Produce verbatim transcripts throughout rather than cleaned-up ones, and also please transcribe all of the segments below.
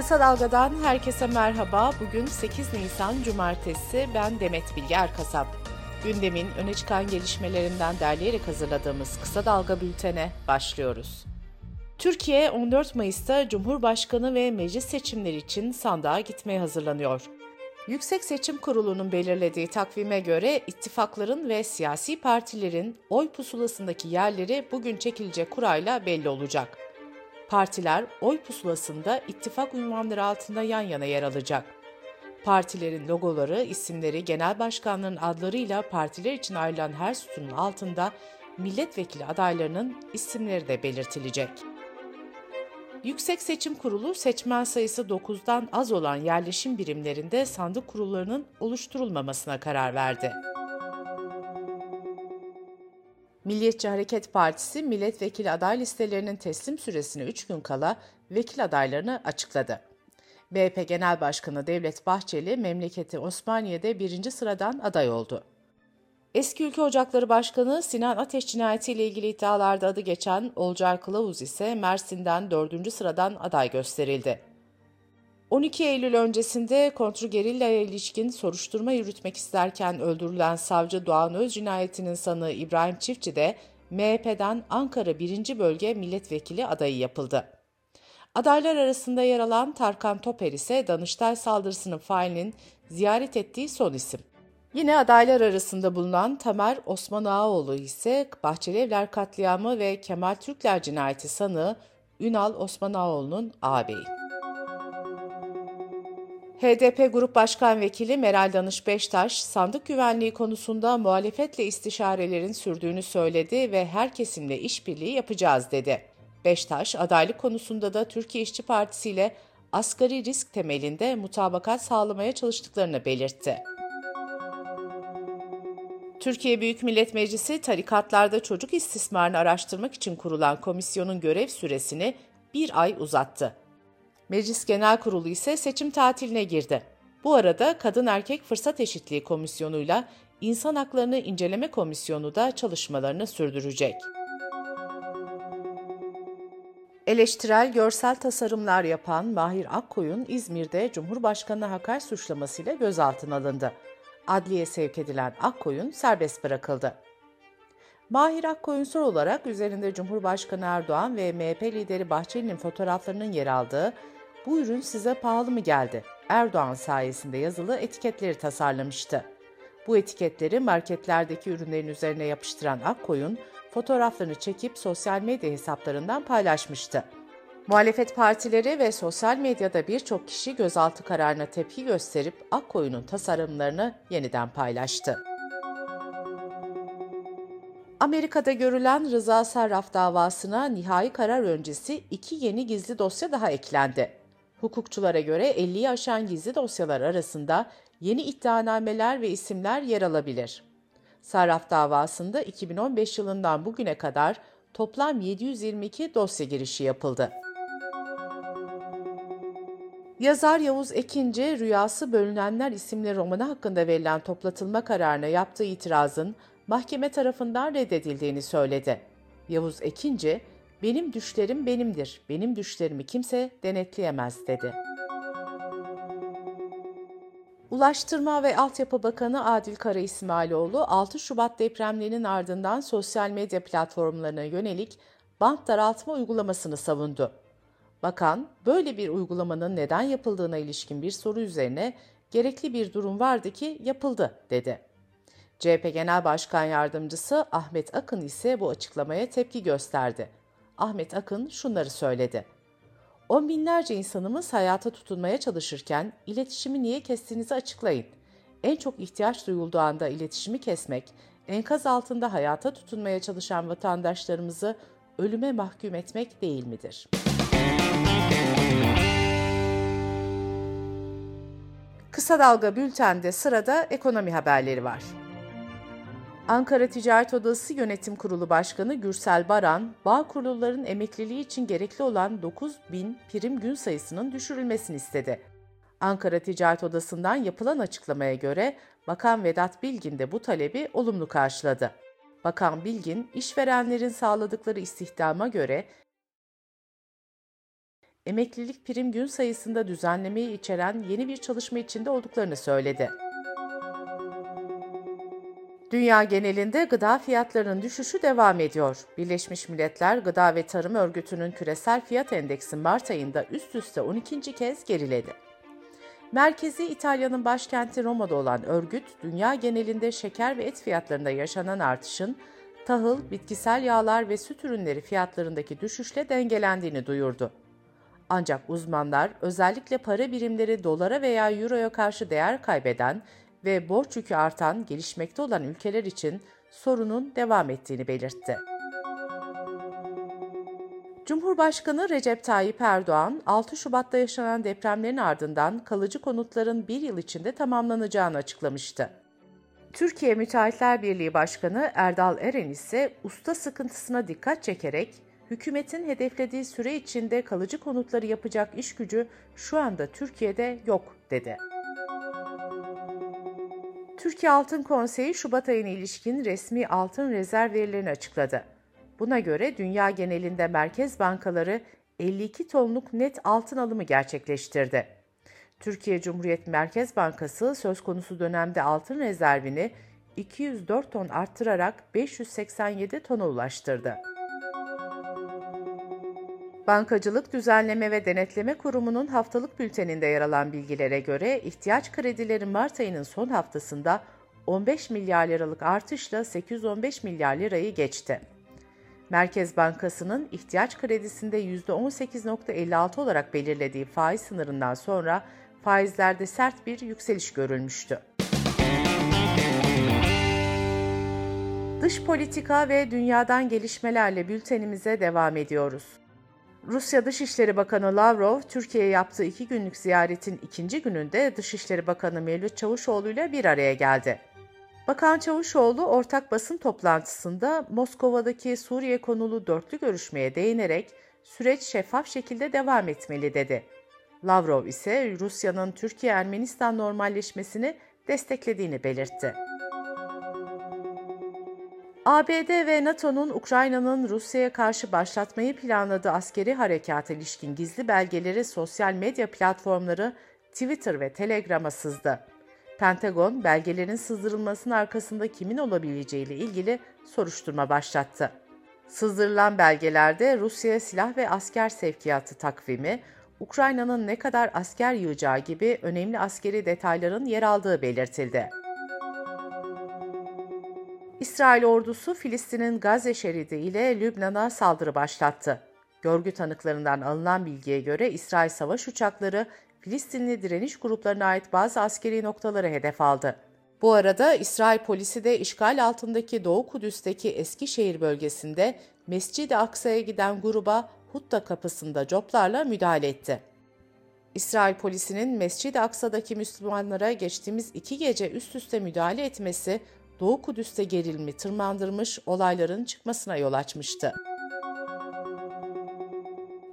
Kısa Dalga'dan herkese merhaba. Bugün sekiz Nisan Cumartesi. Ben Demet Bilge Erkasap. Gündemin öne çıkan gelişmelerinden derleyerek hazırladığımız Kısa Dalga bültene başlıyoruz. Türkiye on dört Mayıs'ta Cumhurbaşkanı ve meclis seçimleri için sandığa gitmeye hazırlanıyor. Yüksek Seçim Kurulu'nun belirlediği takvime göre ittifakların ve siyasi partilerin oy pusulasındaki yerleri bugün çekilecek kurayla belli olacak. Partiler oy pusulasında ittifak unvanları altında yan yana yer alacak. Partilerin logoları, isimleri, genel başkanların adlarıyla partiler için ayrılan her sütunun altında milletvekili adaylarının isimleri de belirtilecek. Yüksek Seçim Kurulu, seçmen sayısı dokuzdan az olan yerleşim birimlerinde sandık kurullarının oluşturulmamasına karar verdi. Milliyetçi Hareket Partisi, milletvekili aday listelerinin teslim süresine üç gün kala vekil adaylarını açıkladı. B H P Genel Başkanı Devlet Bahçeli, memleketi Osmaniye'de birinci sıradan aday oldu. Eski Ülkü Ocakları Başkanı Sinan Ateş cinayetiyle ilgili iddialarda adı geçen Olcay Kılavuz ise Mersin'den dördüncü sıradan aday gösterildi. on iki Eylül öncesinde kontrgerillaya ilişkin soruşturma yürütmek isterken öldürülen savcı Doğan Öz cinayetinin sanığı İbrahim Çiftçi de M H P'den Ankara birinci Bölge Milletvekili adayı yapıldı. Adaylar arasında yer alan Tarkan Toper ise Danıştay saldırısının failinin ziyaret ettiği son isim. Yine adaylar arasında bulunan Tamer Osman Ağoğlu ise Bahçeli Evler katliamı ve Kemal Türkler cinayeti sanığı Ünal Osman Ağoğlu'nun ağabeyi. H D P Grup Başkan Vekili Meral Danış Beştaş, sandık güvenliği konusunda muhalefetle istişarelerin sürdüğünü söyledi ve her kesimle işbirliği yapacağız dedi. Beştaş, adaylık konusunda da Türkiye İşçi Partisi ile asgari risk temelinde mutabakat sağlamaya çalıştıklarını belirtti. Türkiye Büyük Millet Meclisi, tarikatlarda çocuk istismarını araştırmak için kurulan komisyonun görev süresini bir ay uzattı. Meclis Genel Kurulu ise seçim tatiline girdi. Bu arada Kadın Erkek Fırsat Eşitliği Komisyonu'yla İnsan Haklarını İnceleme Komisyonu da çalışmalarını sürdürecek. Eleştirel görsel tasarımlar yapan Mahir Akkoyun, İzmir'de Cumhurbaşkanı'na hakaret suçlamasıyla gözaltına alındı. Adliyeye sevk edilen Akkoyun serbest bırakıldı. Mahir Akkoyun son olarak üzerinde Cumhurbaşkanı Erdoğan ve M H P lideri Bahçeli'nin fotoğraflarının yer aldığı "Bu ürün size pahalı mı geldi? Erdoğan sayesinde" yazılı etiketleri tasarlamıştı. Bu etiketleri marketlerdeki ürünlerin üzerine yapıştıran Akkoyun, fotoğraflarını çekip sosyal medya hesaplarından paylaşmıştı. Muhalefet partileri ve sosyal medyada birçok kişi gözaltı kararına tepki gösterip Akkoyun'un tasarımlarını yeniden paylaştı. Amerika'da görülen Rıza Sarraf davasına nihai karar öncesi iki yeni gizli dosya daha eklendi. Hukukçulara göre elliyi aşan gizli dosyalar arasında yeni iddianameler ve isimler yer alabilir. Sarraf davasında iki bin on beş yılından bugüne kadar toplam yedi yüz yirmi iki dosya girişi yapıldı. Yazar Yavuz Ekinci, Rüyası Bölünenler isimli romanı hakkında verilen toplatılma kararına yaptığı itirazın mahkeme tarafından reddedildiğini söyledi. Yavuz Ekinci, "Benim düşlerim benimdir, benim düşlerimi kimse denetleyemez" dedi. Ulaştırma ve Altyapı Bakanı Adil Kara İsmailoğlu, altı Şubat depremlerinin ardından sosyal medya platformlarına yönelik bant daraltma uygulamasını savundu. Bakan, böyle bir uygulamanın neden yapıldığına ilişkin bir soru üzerine "gerekli bir durum vardı ki yapıldı" dedi. C H P Genel Başkan Yardımcısı Ahmet Akın ise bu açıklamaya tepki gösterdi. Ahmet Akın şunları söyledi: "On binlerce insanımız hayata tutunmaya çalışırken iletişimi niye kestiğinizi açıklayın. En çok ihtiyaç duyulduğu anda iletişimi kesmek, enkaz altında hayata tutunmaya çalışan vatandaşlarımızı ölüme mahkum etmek değil midir?" Kısa Dalga bültende sırada ekonomi haberleri var. Ankara Ticaret Odası Yönetim Kurulu Başkanı Gürsel Baran, Bağkurluların emekliliği için gerekli olan dokuz bin prim gün sayısının düşürülmesini istedi. Ankara Ticaret Odası'ndan yapılan açıklamaya göre Bakan Vedat Bilgin de bu talebi olumlu karşıladı. Bakan Bilgin, işverenlerin sağladıkları istihdama göre emeklilik prim gün sayısında düzenlemeyi içeren yeni bir çalışma içinde olduklarını söyledi. Dünya genelinde gıda fiyatlarının düşüşü devam ediyor. Birleşmiş Milletler Gıda ve Tarım Örgütü'nün küresel fiyat endeksi Mart ayında üst üste on ikinci kez geriledi. Merkezi İtalya'nın başkenti Roma'da olan örgüt, dünya genelinde şeker ve et fiyatlarında yaşanan artışın, tahıl, bitkisel yağlar ve süt ürünleri fiyatlarındaki düşüşle dengelendiğini duyurdu. Ancak uzmanlar özellikle para birimleri dolara veya euroya karşı değer kaybeden ve borç yükü artan gelişmekte olan ülkeler için sorunun devam ettiğini belirtti. Cumhurbaşkanı Recep Tayyip Erdoğan, altı Şubat'ta yaşanan depremlerin ardından kalıcı konutların bir yıl içinde tamamlanacağını açıklamıştı. Türkiye Müteahhitler Birliği Başkanı Erdal Eren ise usta sıkıntısına dikkat çekerek, hükümetin hedeflediği süre içinde kalıcı konutları yapacak iş gücü şu anda Türkiye'de yok, dedi. Türkiye Altın Konseyi Şubat ayına ilişkin resmi altın rezerv verilerini açıkladı. Buna göre dünya genelinde merkez bankaları elli iki tonluk net altın alımı gerçekleştirdi. Türkiye Cumhuriyet Merkez Bankası söz konusu dönemde altın rezervini iki yüz dört ton arttırarak beş yüz seksen yedi tona ulaştırdı. Bankacılık Düzenleme ve Denetleme Kurumu'nun haftalık bülteninde yer alan bilgilere göre ihtiyaç kredileri Mart ayının son haftasında on beş milyar liralık artışla sekiz yüz on beş milyar lirayı geçti. Merkez Bankası'nın ihtiyaç kredisinde yüzde on sekiz virgül elli altı olarak belirlediği faiz sınırından sonra faizlerde sert bir yükseliş görülmüştü. Dış politika ve dünyadan gelişmelerle bültenimize devam ediyoruz. Rusya Dışişleri Bakanı Lavrov, Türkiye'ye yaptığı iki günlük ziyaretin ikinci gününde Dışişleri Bakanı Mevlüt Çavuşoğlu ile bir araya geldi. Bakan Çavuşoğlu, ortak basın toplantısında Moskova'daki Suriye konulu dörtlü görüşmeye değinerek süreç şeffaf şekilde devam etmeli dedi. Lavrov ise Rusya'nın Türkiye-Ermenistan normalleşmesini desteklediğini belirtti. A B D ve NATO'nun Ukrayna'nın Rusya'ya karşı başlatmayı planladığı askeri harekata ilişkin gizli belgeleri sosyal medya platformları Twitter ve Telegram'a sızdı. Pentagon, belgelerin sızdırılmasının arkasında kimin olabileceğiyle ilgili soruşturma başlattı. Sızdırılan belgelerde Rusya'ya silah ve asker sevkiyatı takvimi, Ukrayna'nın ne kadar asker yığacağı gibi önemli askeri detayların yer aldığı belirtildi. İsrail ordusu Filistin'in Gazze şeridi ile Lübnan'a saldırı başlattı. Görgü tanıklarından alınan bilgiye göre İsrail savaş uçakları Filistinli direniş gruplarına ait bazı askeri noktaları hedef aldı. Bu arada İsrail polisi de işgal altındaki Doğu Kudüs'teki Eskişehir bölgesinde Mescid-i Aksa'ya giden gruba Hutta kapısında coplarla müdahale etti. İsrail polisinin Mescid-i Aksa'daki Müslümanlara geçtiğimiz iki gece üst üste müdahale etmesi, Doğu Kudüs'te gerilimi tırmandırmış olayların çıkmasına yol açmıştı.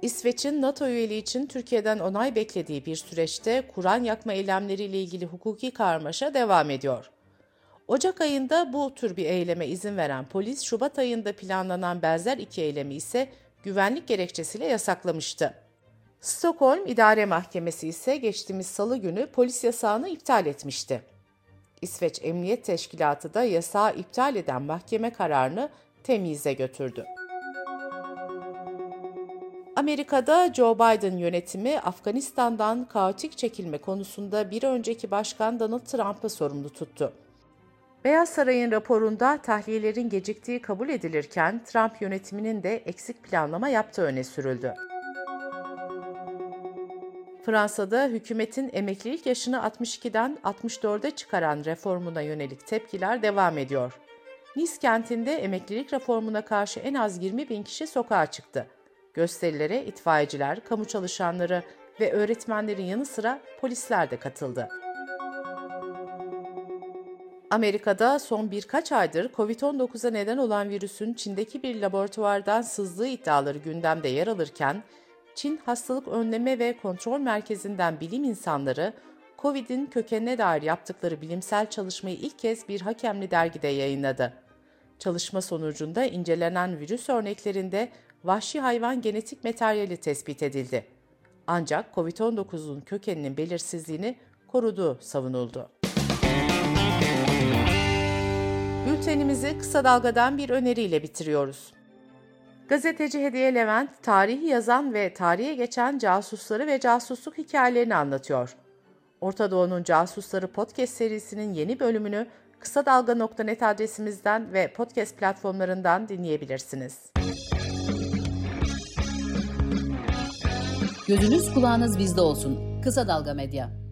İsveç'in NATO üyeliği için Türkiye'den onay beklediği bir süreçte Kur'an yakma eylemleriyle ilgili hukuki karmaşa devam ediyor. Ocak ayında bu tür bir eyleme izin veren polis, Şubat ayında planlanan benzer iki eylemi ise güvenlik gerekçesiyle yasaklamıştı. Stockholm İdare Mahkemesi ise geçtiğimiz salı günü polis yasağını iptal etmişti. İsveç Emniyet Teşkilatı da yasağı iptal eden mahkeme kararını temyize götürdü. Amerika'da Joe Biden yönetimi Afganistan'dan kaotik çekilme konusunda bir önceki başkan Donald Trump'ı sorumlu tuttu. Beyaz Saray'ın raporunda tahliyelerin geciktiği kabul edilirken Trump yönetiminin de eksik planlama yaptığı öne sürüldü. Fransa'da hükümetin emeklilik yaşını altmış ikiden altmış dörde çıkaran reformuna yönelik tepkiler devam ediyor. Nice kentinde emeklilik reformuna karşı en az yirmi bin kişi sokağa çıktı. Gösterilere itfaiyeciler, kamu çalışanları ve öğretmenlerin yanı sıra polisler de katıldı. Amerika'da son birkaç aydır kovid on dokuza neden olan virüsün Çin'deki bir laboratuvardan sızdığı iddiaları gündemde yer alırken, Çin Hastalık Önleme ve Kontrol Merkezi'nden bilim insanları, kovidin kökenine dair yaptıkları bilimsel çalışmayı ilk kez bir hakemli dergide yayınladı. Çalışma sonucunda incelenen virüs örneklerinde vahşi hayvan genetik materyali tespit edildi. Ancak kovid on dokuzun kökeninin belirsizliğini koruduğu savunuldu. Bültenimizi kısa dalgadan bir öneriyle bitiriyoruz. Gazeteci Hediye Levent, tarihi yazan ve tarihe geçen casusları ve casusluk hikayelerini anlatıyor. Orta Doğu'nun Casusları Podcast serisinin yeni bölümünü kısadalga nokta net adresimizden ve podcast platformlarından dinleyebilirsiniz. Gözünüz kulağınız bizde olsun. Kısa Dalga Medya.